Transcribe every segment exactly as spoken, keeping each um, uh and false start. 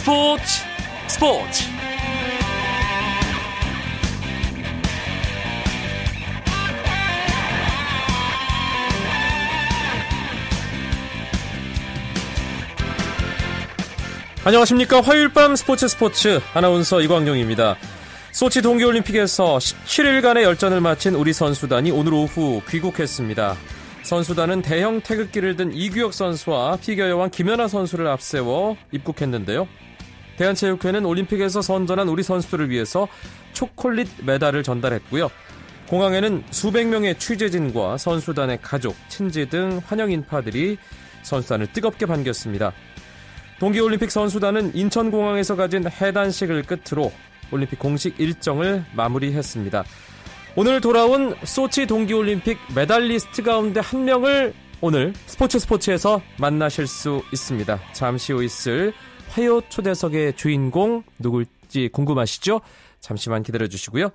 스포츠 스포츠 안녕하십니까. 화요일 밤 스포츠 스포츠 아나운서 이광용입니다. 소치 동계올림픽에서 십칠일간의 열전을 마친 우리 선수단이 오늘 오후 귀국했습니다. 선수단은 대형 태극기를 든 이규혁 선수와 피겨 여왕 김연아 선수를 앞세워 입국했는데요. 대한체육회는 올림픽에서 선전한 우리 선수들을 위해서 초콜릿 메달을 전달했고요. 공항에는 수백 명의 취재진과 선수단의 가족, 친지 등 환영 인파들이 선수단을 뜨겁게 반겼습니다. 동계올림픽 선수단은 인천공항에서 가진 해단식을 끝으로 올림픽 공식 일정을 마무리했습니다. 오늘 돌아온 소치 동계올림픽 메달리스트 가운데 한 명을 오늘 스포츠 스포츠에서 만나실 수 있습니다. 잠시 후 있을 화요 초대석의 주인공 누굴지 궁금하시죠? 잠시만 기다려주시고요.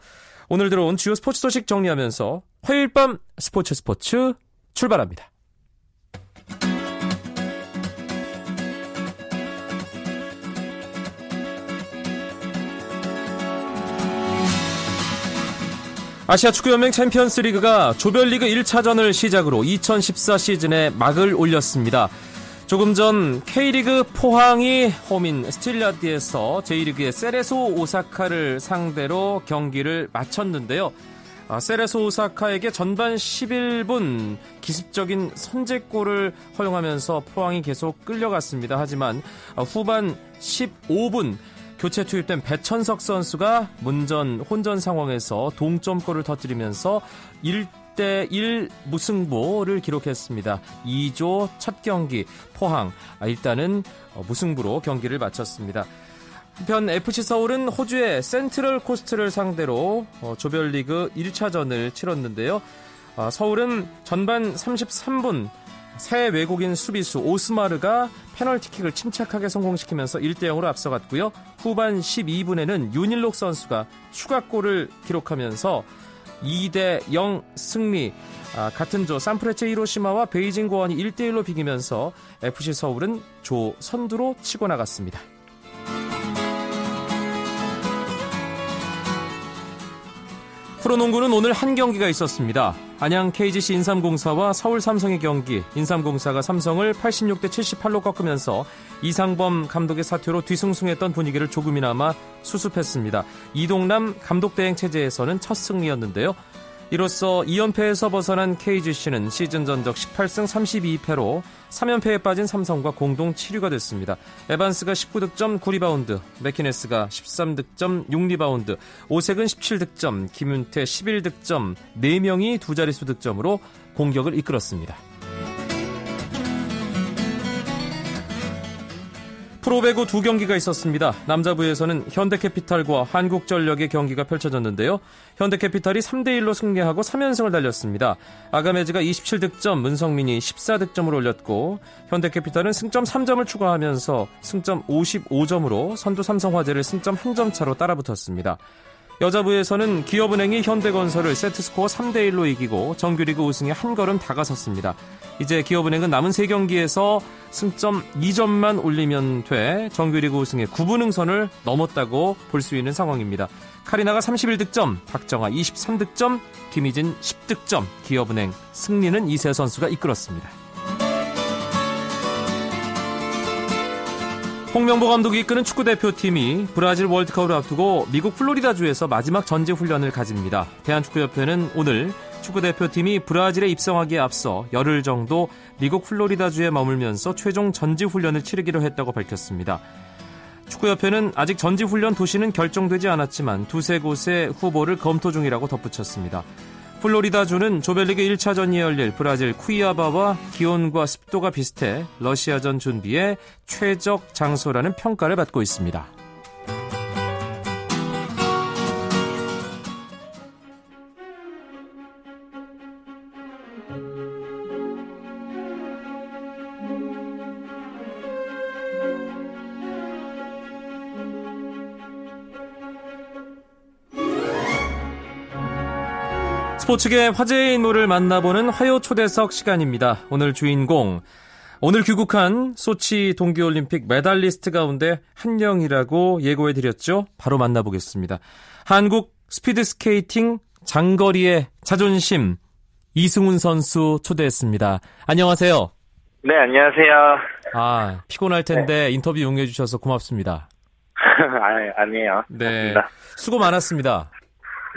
오늘 들어온 주요 스포츠 소식 정리하면서 화요일 밤 스포츠 스포츠 출발합니다. 아시아 축구연맹 챔피언스리그가 조별리그 일차전을 시작으로 이천십사 시즌에 막을 올렸습니다. 조금 전 K리그 포항이 홈인 스틸라디에서 제이리그의 세레소 오사카를 상대로 경기를 마쳤는데요. 아, 세레소 오사카에게 전반 십일분 기습적인 선제골을 허용하면서 포항이 계속 끌려갔습니다. 하지만 아, 후반 십오분 교체 투입된 배천석 선수가 문전 혼전 상황에서 동점골을 터뜨리면서 일대일 무승부를 기록했습니다. 이조 첫 경기 포항 일단은 무승부로 경기를 마쳤습니다. 한편 에프씨 서울은 호주의 센트럴 코스트를 상대로 조별리그 일차전을 치렀는데요. 서울은 전반 삼십삼분 새 외국인 수비수 오스마르가 페널티킥을 침착하게 성공시키면서 일대영으로 앞서갔고요. 후반 십이분에는 윤일록 선수가 추가골을 기록하면서 이대영 승리. 아, 같은 조 산프레체 히로시마와 베이징 고원이 일대일로 비기면서 에프씨 서울은 조 선두로 치고 나갔습니다. 프로농구는 오늘 한 경기가 있었습니다. 안양 케이지씨 인삼공사와 서울 삼성의 경기, 인삼공사가 삼성을 팔십육대 칠십팔로 꺾으면서 이상범 감독의 사퇴로 뒤숭숭했던 분위기를 조금이나마 수습했습니다. 이동남 감독대행 체제에서는 첫 승리였는데요. 이로써 이연패에서 벗어난 케이지씨는 시즌 전적 십팔승 삼십이패로 삼연패에 빠진 삼성과 공동 칠위가 됐습니다. 에반스가 십구득점 구리바운드, 맥키네스가 십삼득점 육리바운드, 오색은 십칠득점, 김윤태 십일득점, 네명이 두 자릿수 득점으로 공격을 이끌었습니다. 프로배구 두 경기가 있었습니다. 남자부에서는 현대캐피탈과 한국전력의 경기가 펼쳐졌는데요. 현대캐피탈이 삼대일로 승리하고 삼연승을 달렸습니다. 아가메즈가 이십칠득점, 문성민이 십사득점을 올렸고 현대캐피탈은 승점 삼점을 추가하면서 승점 오십오점으로 선두 삼성화재를 승점 일 점 차로 따라붙었습니다. 여자부에서는 기업은행이 현대건설을 세트스코어 삼대일로 이기고 정규리그 우승에 한 걸음 다가섰습니다. 이제 기업은행은 남은 세 경기에서 승점 이점만 올리면 돼 정규리그 우승에 구분응선을 넘었다고 볼 수 있는 상황입니다. 카리나가 삼십일득점, 박정아 이십삼득점, 김희진 십득점, 기업은행 승리는 이세 선수가 이끌었습니다. 홍명보 감독이 이끄는 축구대표팀이 브라질 월드컵을 앞두고 미국 플로리다주에서 마지막 전지훈련을 가집니다. 대한축구협회는 오늘 축구대표팀이 브라질에 입성하기에 앞서 열흘 정도 미국 플로리다주에 머물면서 최종 전지훈련을 치르기로 했다고 밝혔습니다. 축구협회는 아직 전지훈련 도시는 결정되지 않았지만 두세 곳의 후보를 검토 중이라고 덧붙였습니다. 플로리다주는 조별리그 일차전이 열릴 브라질 쿠이아바와 기온과 습도가 비슷해 러시아전 준비에 최적 장소라는 평가를 받고 있습니다. 스포츠계 화제의 인물을 만나보는 화요 초대석 시간입니다. 오늘 주인공 오늘 귀국한 소치 동계올림픽 메달리스트 가운데 한 명이라고 예고해드렸죠. 바로 만나보겠습니다. 한국 스피드스케이팅 장거리의 자존심, 이승훈 선수 초대했습니다. 안녕하세요. 네, 안녕하세요. 아, 피곤할 텐데 네. 인터뷰 응해주셔서 고맙습니다. 아니, 아니에요. 네, 감사합니다. 수고 많았습니다.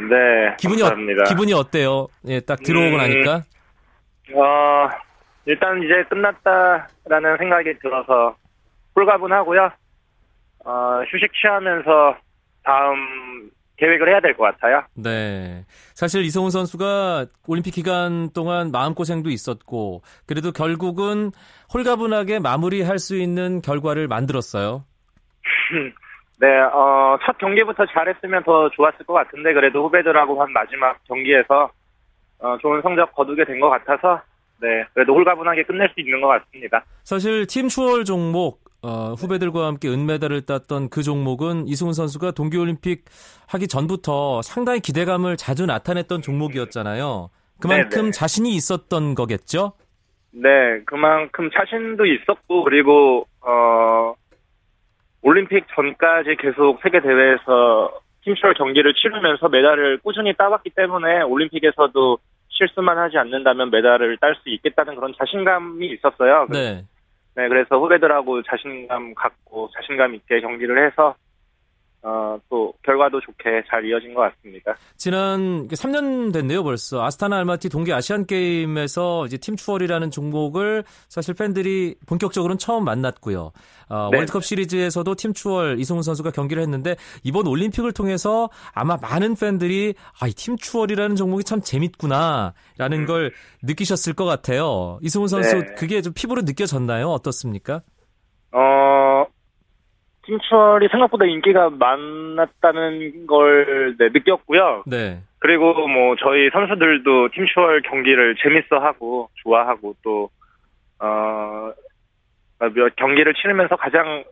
네, 기분이 감사합니다. 어, 기분이 어때요? 예, 딱 들어오고 음, 나니까. 어, 일단 이제 끝났다라는 생각이 들어서 홀가분하고요. 어, 휴식 취하면서 다음 계획을 해야 될 것 같아요. 네, 사실 이승훈 선수가 올림픽 기간 동안 마음고생도 있었고 그래도 결국은 홀가분하게 마무리할 수 있는 결과를 만들었어요. 네, 어, 첫 경기부터 잘했으면 더 좋았을 것 같은데 그래도 후배들하고 한 마지막 경기에서 어, 좋은 성적 거두게 된 것 같아서 네, 그래도 홀가분하게 끝낼 수 있는 것 같습니다. 사실 팀 추월 종목 어, 후배들과 함께 은메달을 땄던 그 종목은 이승훈 선수가 동계올림픽 하기 전부터 상당히 기대감을 자주 나타냈던 종목이었잖아요. 그만큼 네네. 자신이 있었던 거겠죠? 네, 그만큼 자신도 있었고 그리고 어, 올림픽 전까지 계속 세계대회에서 팀추월 경기를 치르면서 메달을 꾸준히 따왔기 때문에 올림픽에서도 실수만 하지 않는다면 메달을 딸 수 있겠다는 그런 자신감이 있었어요. 네. 네, 그래서 후배들하고 자신감 갖고 자신감 있게 경기를 해서 어, 또 결과도 좋게 잘 이어진 것 같습니다. 지난 삼 년 됐네요, 벌써. 아스타나 알마티 동계 아시안 게임에서 이제 팀 추월이라는 종목을 사실 팬들이 본격적으로는 처음 만났고요. 어, 네. 월드컵 시리즈에서도 팀 추월 이승훈 선수가 경기를 했는데 이번 올림픽을 통해서 아마 많은 팬들이 아, 이 팀 추월이라는 종목이 참 재밌구나라는 음. 걸 느끼셨을 것 같아요. 이승훈 선수 네. 그게 좀 피부로 느껴졌나요? 어떻습니까? 어. 팀추월이 생각보다 인기가 많았다는 걸 네, 느꼈고요. 네. 그리고 뭐 저희 선수들도 팀추월 경기를 재밌어하고 좋아하고 또 어, 경기를 치르면서 가장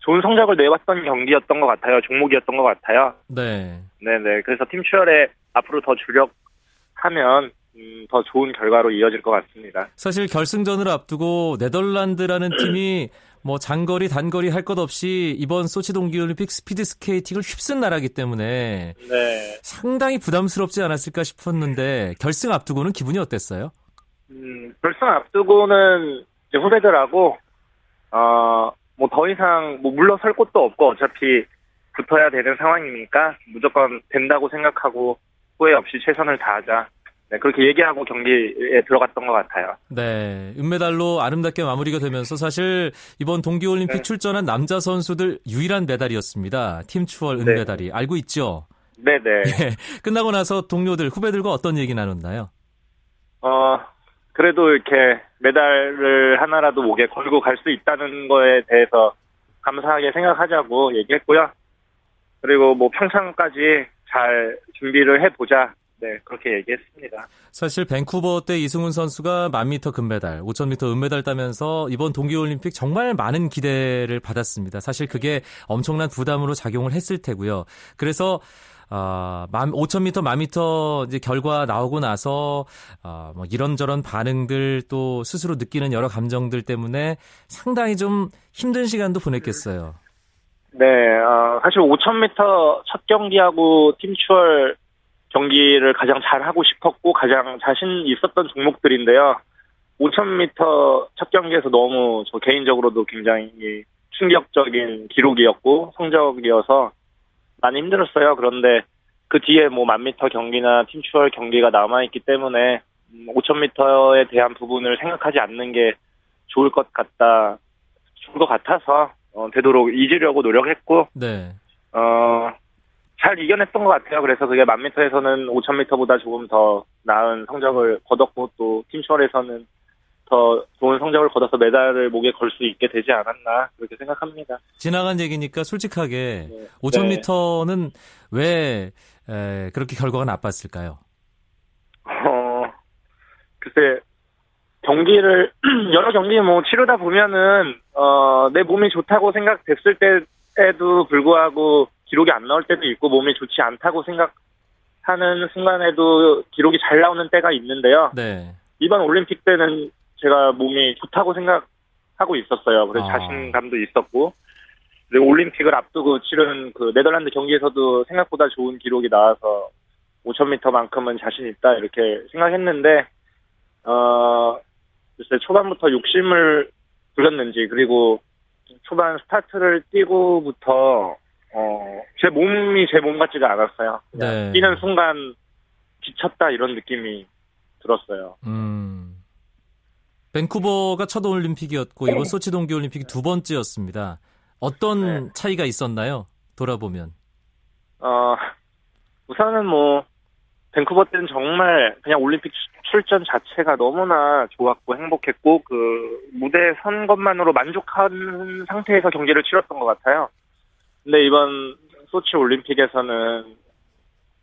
좋은 성적을 내왔던 경기였던 것 같아요. 종목이었던 것 같아요. 네. 네네. 그래서 팀추월에 앞으로 더 주력하면 음, 더 좋은 결과로 이어질 것 같습니다. 사실 결승전을 앞두고 네덜란드라는 팀이 뭐 장거리 단거리 할 것 없이 이번 소치 동계올림픽 스피드 스케이팅을 휩쓴 나라이기 때문에 네. 상당히 부담스럽지 않았을까 싶었는데 결승 앞두고는 기분이 어땠어요? 음, 결승 앞두고는 이제 후배들하고 어, 뭐 더 이상 뭐 물러설 곳도 없고 어차피 붙어야 되는 상황이니까 무조건 된다고 생각하고 후회 없이 최선을 다하자. 네, 그렇게 얘기하고 경기에 들어갔던 것 같아요. 네, 은메달로 아름답게 마무리가 되면서 사실 이번 동계올림픽 네. 출전한 남자 선수들 유일한 메달이었습니다. 팀 추월 은메달이. 네. 알고 있죠? 네네. 예, 끝나고 나서 동료들, 후배들과 어떤 얘기 나눴나요? 어, 그래도 이렇게 메달을 하나라도 목에 걸고 갈 수 있다는 거에 대해서 감사하게 생각하자고 얘기했고요. 그리고 뭐 평창까지 잘 준비를 해보자. 네, 그렇게 얘기했습니다. 사실 밴쿠버 때 이승훈 선수가 만 미터 금메달, 오천 미터 은메달 따면서 이번 동계올림픽 정말 많은 기대를 받았습니다. 사실 그게 엄청난 부담으로 작용을 했을 테고요. 그래서 어, 오천 미터, 만 미터 이제 결과 나오고 나서 어, 뭐 이런저런 반응들 또 스스로 느끼는 여러 감정들 때문에 상당히 좀 힘든 시간도 보냈겠어요. 네, 어, 사실 오천 미터 첫 경기하고 팀추월 경기를 가장 잘하고 싶었고 가장 자신 있었던 종목들인데요. 오천 미터 첫 경기에서 너무 저 개인적으로도 굉장히 충격적인 기록이었고 성적이어서 많이 힘들었어요. 그런데 그 뒤에 뭐 만 미터 경기나 팀추월 경기가 남아있기 때문에 오천 미터에 대한 부분을 생각하지 않는 게 좋을 것 같다, 좋을 것 같아서 어, 되도록 잊으려고 노력했고 네. 어. 잘 이겨냈던 것 같아요. 그래서 그게 만 미터에서는 오천 미터보다 조금 더 나은 성적을 거뒀고 또 팀추월에서는 더 좋은 성적을 거둬서 메달을 목에 걸 수 있게 되지 않았나 그렇게 생각합니다. 지나간 얘기니까 솔직하게 네. 오천 미터는 네. 왜 에, 그렇게 결과가 나빴을까요? 어, 글쎄 경기를 여러 경기 뭐 치르다 보면은 어, 내 몸이 좋다고 생각됐을 때에도 불구하고 기록이 안 나올 때도 있고 몸이 좋지 않다고 생각하는 순간에도 기록이 잘 나오는 때가 있는데요. 네. 이번 올림픽 때는 제가 몸이 좋다고 생각 하고 있었어요. 그래서 아. 자신감도 있었고, 그리고 올림픽을 앞두고 치른 그 네덜란드 경기에서도 생각보다 좋은 기록이 나와서 오천 미터만큼은 자신 있다 이렇게 생각했는데, 어, 글쎄 초반부터 욕심을 부렸는지, 그리고 초반 스타트를 뛰고부터 어, 제 몸이 제 몸 같지가 않았어요. 그냥 네. 뛰는 순간 지쳤다 이런 느낌이 들었어요. 음. 밴쿠버가 첫 올림픽이었고 이번 소치 동계올림픽이 두 번째였습니다. 어떤 네. 차이가 있었나요? 돌아보면. 어, 우선은 뭐 밴쿠버 때는 정말 그냥 올림픽 출전 자체가 너무나 좋았고 행복했고 그 무대에 선 것만으로 만족한 상태에서 경기를 치렀던 것 같아요. 근데 이번 소치 올림픽에서는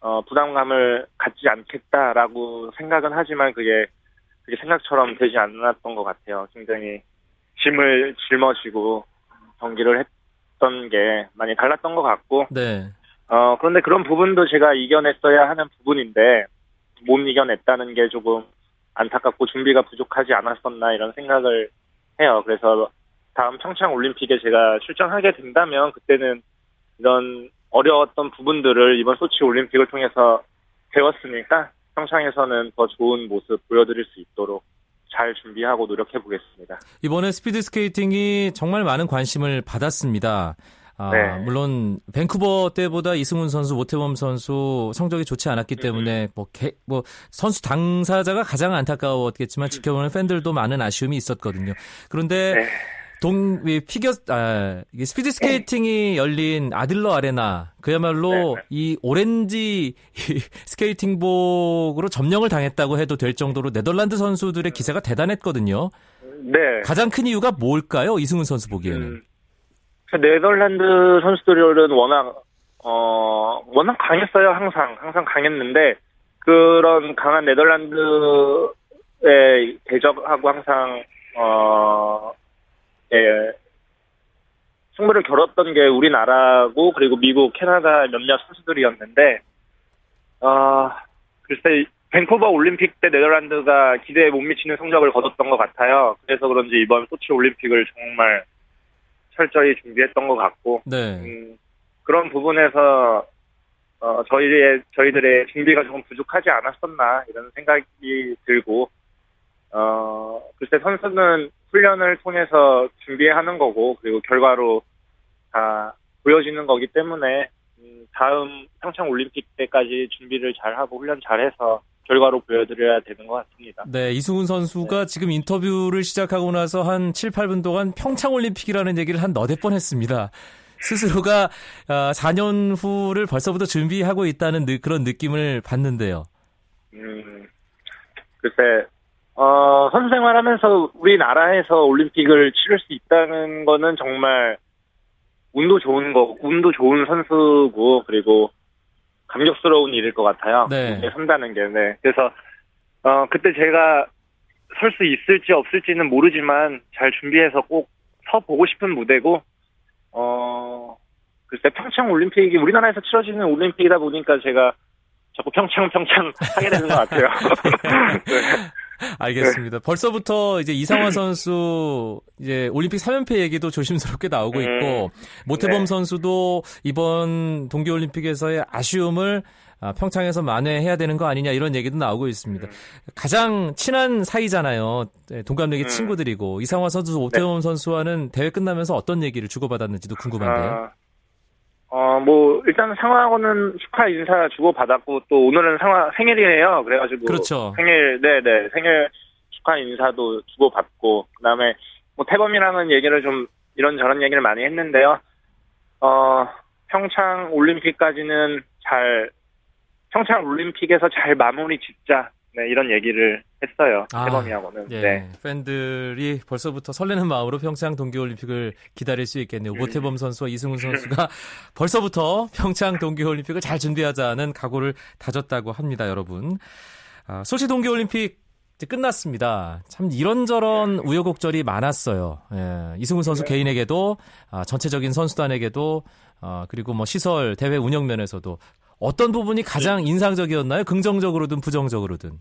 어, 부담감을 갖지 않겠다라고 생각은 하지만 그게, 그게 생각처럼 되지 않았던 것 같아요. 굉장히 짐을 짊어지고 경기를 했던 게 많이 달랐던 것 같고. 네. 어, 그런데 그런 부분도 제가 이겨냈어야 하는 부분인데 못 이겨냈다는 게 조금 안타깝고 준비가 부족하지 않았었나 이런 생각을 해요. 그래서 다음 평창 올림픽에 제가 출전하게 된다면 그때는 이런 어려웠던 부분들을 이번 소치 올림픽을 통해서 배웠으니까 평창에서는 더 좋은 모습 보여드릴 수 있도록 잘 준비하고 노력해 보겠습니다. 이번에 스피드 스케이팅이 정말 많은 관심을 받았습니다. 아, 네. 물론 밴쿠버 때보다 이승훈 선수, 모태범 선수 성적이 좋지 않았기 때문에 뭐, 개, 뭐 선수 당사자가 가장 안타까웠겠지만 지켜보는 팬들도 많은 아쉬움이 있었거든요. 그런데 네. 동, 피겨, 아, 스피드 스케이팅이 열린 아들러 아레나, 그야말로 네네. 이 오렌지 스케이팅복으로 점령을 당했다고 해도 될 정도로 네덜란드 선수들의 기세가 대단했거든요. 네. 가장 큰 이유가 뭘까요? 이승훈 선수 보기에는. 음, 네덜란드 선수들은 워낙, 어, 워낙 강했어요. 항상, 항상 강했는데, 그런 강한 네덜란드의 대적하고 항상, 어, 예, 승부를 겨뤘던 게 우리나라고 그리고 미국, 캐나다 몇몇 선수들이었는데, 어, 글쎄 밴쿠버 올림픽 때 네덜란드가 기대에 못 미치는 성적을 거뒀던 것 같아요. 그래서 그런지 이번 소치 올림픽을 정말 철저히 준비했던 것 같고, 네. 음, 그런 부분에서 어, 저희의 저희들의 준비가 조금 부족하지 않았었나 이런 생각이 들고, 어, 글쎄 선수는 훈련을 통해서 준비하는 거고 그리고 결과로 다 보여지는 거기 때문에 다음 평창 올림픽 때까지 준비를 잘하고 훈련 잘해서 결과로 보여드려야 되는 것 같습니다. 네, 이승훈 선수가 네. 지금 인터뷰를 시작하고 나서 한 칠, 팔 분 동안 평창 올림픽이라는 얘기를 한 너댓 번 했습니다. 스스로가 사 년 후를 벌써부터 준비하고 있다는 그런 느낌을 받는데요. 음, 글쎄. 어, 선수 생활하면서 우리나라에서 올림픽을 치를 수 있다는 거는 정말 운도 좋은 거, 운도 좋은 선수고, 그리고 감격스러운 일일 것 같아요. 네. 선다는 게, 네. 그래서, 어, 그때 제가 설 수 있을지 없을지는 모르지만 잘 준비해서 꼭 서보고 싶은 무대고, 어, 글쎄, 평창 올림픽이 우리나라에서 치러지는 올림픽이다 보니까 제가 자꾸 평창, 평창 하게 되는 것 같아요. 네. 알겠습니다. 네. 벌써부터 이제 이상화 선수 이제 올림픽 삼 연패 얘기도 조심스럽게 나오고 있고 모태범 네. 선수도 이번 동계올림픽에서의 아쉬움을 평창에서 만회해야 되는 거 아니냐 이런 얘기도 나오고 있습니다. 가장 친한 사이잖아요. 동갑내기 네. 친구들이고 이상화 선수, 모태범 네. 선수와는 대회 끝나면서 어떤 얘기를 주고받았는지도 궁금한데요. 어, 어, 뭐 일단 상화하고는 축하 인사 주고 받았고 또 오늘은 상화 생일이에요. 그래가지고 그렇죠. 생일 네네 생일 축하 인사도 주고 받고 그다음에 뭐 태범이랑은 얘기를 좀 이런저런 얘기를 많이 했는데요. 어 평창 올림픽까지는 잘 평창 올림픽에서 잘 마무리 짓자. 네, 이런 얘기를 했어요. 아, 태범이하고는. 예, 네. 팬들이 벌써부터 설레는 마음으로 평창 동계올림픽을 기다릴 수 있겠네요. 음. 모태범 선수와 이승훈 선수가 벌써부터 평창 동계올림픽을 잘 준비하자는 각오를 다졌다고 합니다, 여러분. 아, 소치 동계올림픽 이제 끝났습니다. 참 이런저런 우여곡절이 많았어요. 예, 이승훈 선수 네. 개인에게도 아, 전체적인 선수단에게도 아, 그리고 뭐 시설, 대회 운영 면에서도 어떤 부분이 가장 인상적이었나요? 긍정적으로든 부정적으로든.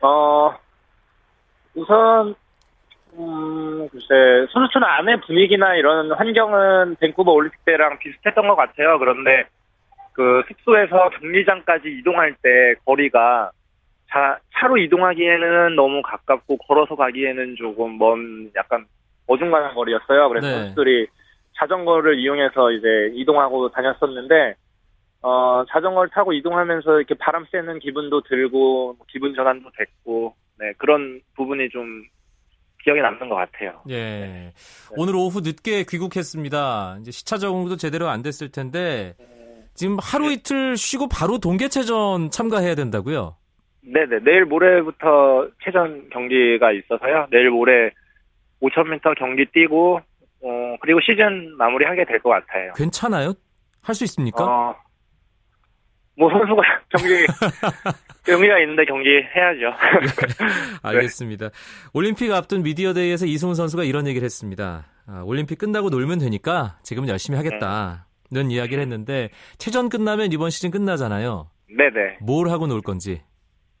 어, 우선 음, 글쎄, 선수촌 안의 분위기나 이런 환경은 밴쿠버 올림픽 때랑 비슷했던 것 같아요. 그런데 그 숙소에서 경기장까지 이동할 때 거리가 차, 차로 이동하기에는 너무 가깝고 걸어서 가기에는 조금 먼 약간 어중간한 거리였어요. 그래서 네. 선수들이 자전거를 이용해서 이제 이동하고 다녔었는데, 어, 자전거를 타고 이동하면서 이렇게 바람 쐬는 기분도 들고, 기분 전환도 됐고, 네, 그런 부분이 좀 기억에 남는 것 같아요. 예. 네. 오늘 오후 늦게 귀국했습니다. 이제 시차 적응도 제대로 안 됐을 텐데, 지금 하루 네. 이틀 쉬고 바로 동계체전 참가해야 된다고요? 네네. 내일 모레부터 체전 경기가 있어서요. 내일 모레 오천 미터 경기 뛰고, 어, 그리고 시즌 마무리하게 될 것 같아요. 괜찮아요? 할 수 있습니까? 어, 뭐 선수가 경기 의미가 있는데 경기 해야죠. 알겠습니다. 네. 올림픽 앞둔 미디어데이에서 이승훈 선수가 이런 얘기를 했습니다. 아, 올림픽 끝나고 놀면 되니까 지금 열심히 하겠다는 음. 이야기를 했는데 체전 끝나면 이번 시즌 끝나잖아요. 네네. 뭘 하고 놀 건지?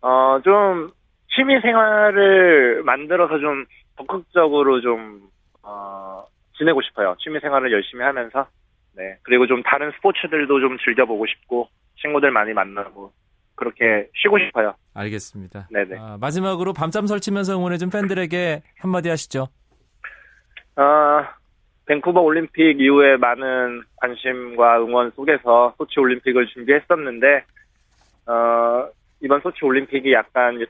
어, 좀 취미 생활을 만들어서 좀 적극적으로 좀 어, 지내고 싶어요. 취미 생활을 열심히 하면서. 네. 그리고 좀 다른 스포츠들도 좀 즐겨보고 싶고, 친구들 많이 만나고, 그렇게 쉬고 싶어요. 알겠습니다. 네네. 아, 마지막으로 밤잠 설치면서 응원해준 팬들에게 한마디 하시죠. 아, 밴쿠버 올림픽 이후에 많은 관심과 응원 속에서 소치 올림픽을 준비했었는데, 어, 이번 소치 올림픽이 약간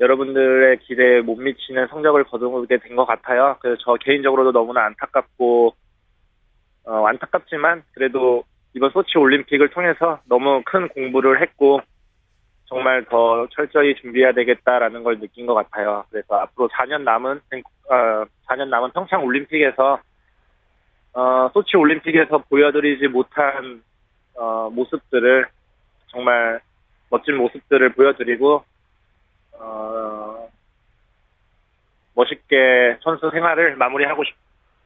여러분들의 기대에 못 미치는 성적을 거두게 된 것 같아요. 그래서 저 개인적으로도 너무나 안타깝고, 어, 안타깝지만 그래도 이번 소치 올림픽을 통해서 너무 큰 공부를 했고 정말 더 철저히 준비해야 되겠다라는 걸 느낀 것 같아요. 그래서 앞으로 사 년 남은 어, 사 년 남은 평창 올림픽에서 어, 소치 올림픽에서 보여드리지 못한 어, 모습들을 정말 멋진 모습들을 보여드리고 어, 멋있게 선수 생활을 마무리하고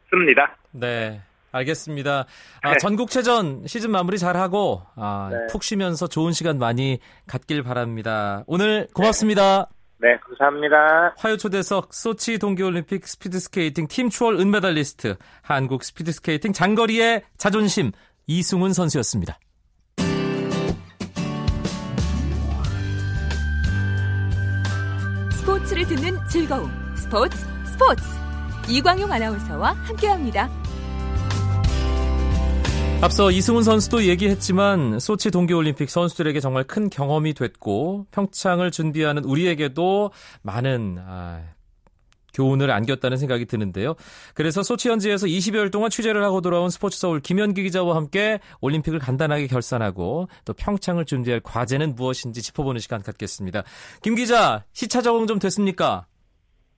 싶습니다. 네. 알겠습니다. 아, 네. 전국체전 시즌 마무리 잘하고 아, 네. 푹 쉬면서 좋은 시간 많이 갖길 바랍니다. 오늘 고맙습니다. 네, 네 감사합니다. 화요초대석 소치 동계올림픽 스피드스케이팅 팀추월 은메달리스트 한국 스피드스케이팅 장거리의 자존심 이승훈 선수였습니다. 스포츠를 듣는 즐거움 스포츠 스포츠 이광용 아나운서와 함께합니다. 앞서 이승훈 선수도 얘기했지만 소치 동계올림픽 선수들에게 정말 큰 경험이 됐고 평창을 준비하는 우리에게도 많은 아, 교훈을 안겼다는 생각이 드는데요. 그래서 소치 현지에서 이십여일 동안 취재를 하고 돌아온 스포츠서울 김현기 기자와 함께 올림픽을 간단하게 결산하고 또 평창을 준비할 과제는 무엇인지 짚어보는 시간 갖겠습니다. 김 기자, 시차 적응 좀 됐습니까?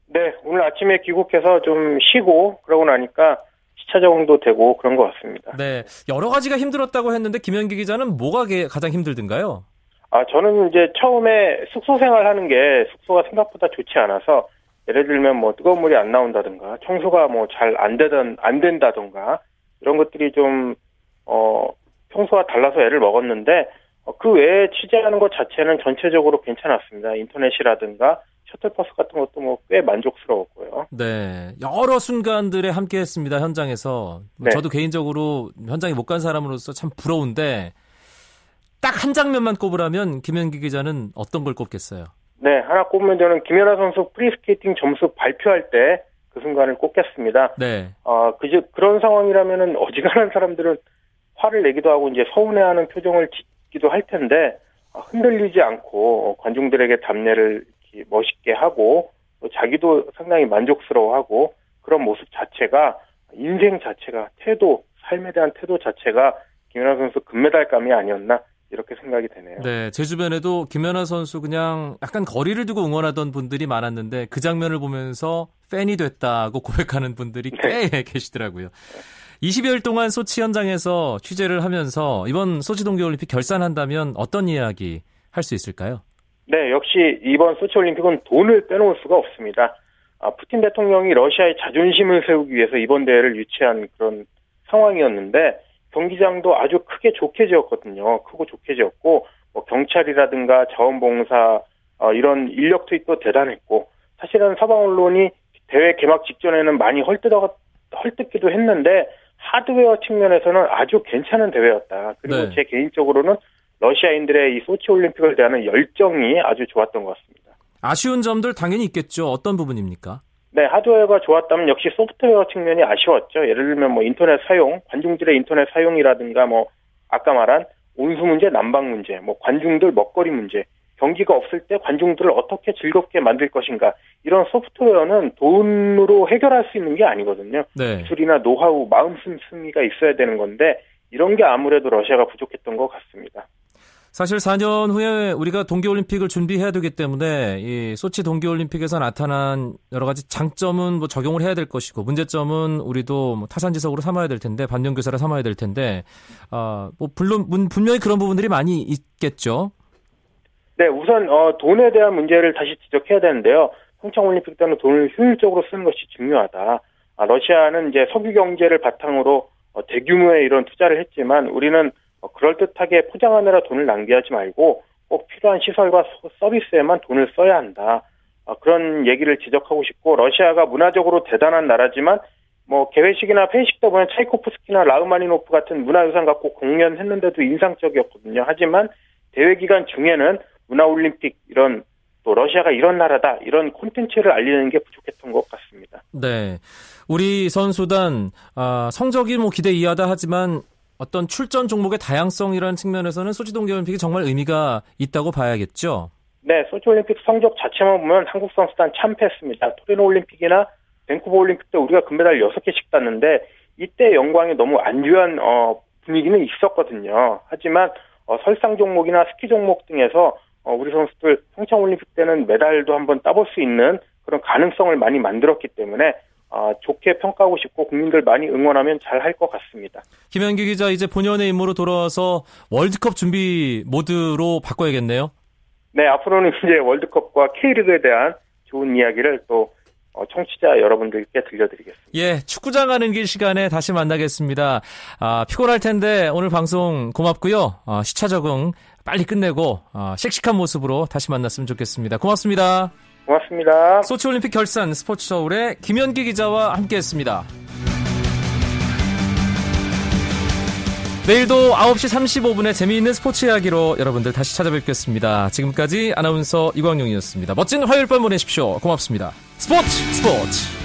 네, 오늘 아침에 귀국해서 좀 쉬고 그러고 나니까 시차 적응도 되고 그런 것 같습니다. 네, 여러 가지가 힘들었다고 했는데 김현기 기자는 뭐가 가장 힘들던가요? 아, 저는 이제 처음에 숙소 생활하는 게 숙소가 생각보다 좋지 않아서 예를 들면 뭐 뜨거운 물이 안 나온다든가 청소가 뭐 잘 안 되던 안 된다든가 이런 것들이 좀 어, 평소와 달라서 애를 먹었는데 어, 그 외에 취재하는 것 자체는 전체적으로 괜찮았습니다. 인터넷이라든가. 셔틀버스 같은 것도 뭐 꽤 만족스러웠고요. 네, 여러 순간들에 함께했습니다. 현장에서. 네. 저도 개인적으로 현장에 못 간 사람으로서 참 부러운데 딱 한 장면만 꼽으라면 김현기 기자는 어떤 걸 꼽겠어요? 네, 하나 꼽으면 저는 김연아 선수 프리스케이팅 점수 발표할 때 그 순간을 꼽겠습니다. 네. 어, 그, 그런 상황이라면은 어지간한 사람들은 화를 내기도 하고 이제 서운해하는 표정을 짓기도 할 텐데 흔들리지 않고 관중들에게 답례를 멋있게 하고 또 자기도 상당히 만족스러워하고 그런 모습 자체가 인생 자체가 태도, 삶에 대한 태도 자체가 김연아 선수 금메달감이 아니었나 이렇게 생각이 되네요. 네, 제 주변에도 김연아 선수 그냥 약간 거리를 두고 응원하던 분들이 많았는데 그 장면을 보면서 팬이 됐다고 고백하는 분들이 꽤 네. 계시더라고요. 이십여일 동안 소치 현장에서 취재를 하면서 이번 소치 동계올림픽 결산한다면 어떤 이야기 할 수 있을까요? 네, 역시 이번 소치올림픽은 돈을 빼놓을 수가 없습니다. 아, 푸틴 대통령이 러시아의 자존심을 세우기 위해서 이번 대회를 유치한 그런 상황이었는데 경기장도 아주 크게 좋게 지었거든요. 크고 좋게 지었고 뭐 경찰이라든가 자원봉사 어, 이런 인력 투입도 대단했고 사실은 서방 언론이 대회 개막 직전에는 많이 헐뜯어, 헐뜯기도 했는데 하드웨어 측면에서는 아주 괜찮은 대회였다. 그리고 네. 제 개인적으로는 러시아인들의 이 소치올림픽을 대한 열정이 아주 좋았던 것 같습니다. 아쉬운 점들 당연히 있겠죠. 어떤 부분입니까? 네, 하드웨어가 좋았다면 역시 소프트웨어 측면이 아쉬웠죠. 예를 들면 뭐 인터넷 사용, 관중들의 인터넷 사용이라든가 뭐 아까 말한 온수 문제, 난방 문제, 뭐 관중들 먹거리 문제, 경기가 없을 때 관중들을 어떻게 즐겁게 만들 것인가. 이런 소프트웨어는 돈으로 해결할 수 있는 게 아니거든요. 네. 기술이나 노하우, 마음씀씀이가 있어야 되는 건데 이런 게 아무래도 러시아가 부족했던 것 같습니다. 사실 사 년 후에 우리가 동계올림픽을 준비해야 되기 때문에 이 소치 동계올림픽에서 나타난 여러 가지 장점은 뭐 적용을 해야 될 것이고 문제점은 우리도 뭐 타산지석으로 삼아야 될 텐데 반면교사를 삼아야 될 텐데 어, 뭐 물론 분명히 그런 부분들이 많이 있겠죠. 네, 우선 어, 돈에 대한 문제를 다시 지적해야 되는데요. 평창올림픽 때는 돈을 효율적으로 쓰는 것이 중요하다. 아, 러시아는 이제 석유 경제를 바탕으로 어, 대규모의 이런 투자를 했지만 우리는 어, 그럴듯하게 포장하느라 돈을 낭비하지 말고 꼭 필요한 시설과 서비스에만 돈을 써야 한다. 어, 그런 얘기를 지적하고 싶고 러시아가 문화적으로 대단한 나라지만 뭐 개회식이나 폐회식도 보면 차이코프스키나 라흐마니노프 같은 문화유산 갖고 공연했는데도 인상적이었거든요. 하지만 대회 기간 중에는 문화올림픽 이런 또 러시아가 이런 나라다 이런 콘텐츠를 알리는 게 부족했던 것 같습니다. 네, 우리 선수단 어, 성적이 뭐 기대 이하다 하지만 어떤 출전 종목의 다양성이라는 측면에서는 소치 동계올림픽이 정말 의미가 있다고 봐야겠죠? 네. 소치올림픽 성적 자체만 보면 한국 선수단 참패했습니다. 토리노올림픽이나 밴쿠버올림픽 때 우리가 금메달 여섯 개씩 땄는데 이때 영광이 너무 안주한 어, 분위기는 있었거든요. 하지만 어, 설상 종목이나 스키 종목 등에서 어, 우리 선수들 평창올림픽 때는 메달도 한번 따볼 수 있는 그런 가능성을 많이 만들었기 때문에 아, 좋게 평가하고 싶고 국민들 많이 응원하면 잘할 것 같습니다. 김현기 기자, 이제 본연의 임무로 돌아와서 월드컵 준비 모드로 바꿔야겠네요. 네, 앞으로는 이제 월드컵과 K리그에 대한 좋은 이야기를 또 청취자 여러분들께 들려드리겠습니다. 예, 축구장 가는 길 시간에 다시 만나겠습니다. 아, 피곤할 텐데 오늘 방송 고맙고요. 아, 시차 적응 빨리 끝내고 아, 씩씩한 모습으로 다시 만났으면 좋겠습니다. 고맙습니다. 고맙습니다. 소치올림픽 결산 스포츠서울의 김연기 기자와 함께했습니다. 내일도 아홉 시 삼십오 분에 재미있는 스포츠 이야기로 여러분들 다시 찾아뵙겠습니다. 지금까지 아나운서 이광용이었습니다. 멋진 화요일 밤 보내십시오. 고맙습니다. 스포츠 스포츠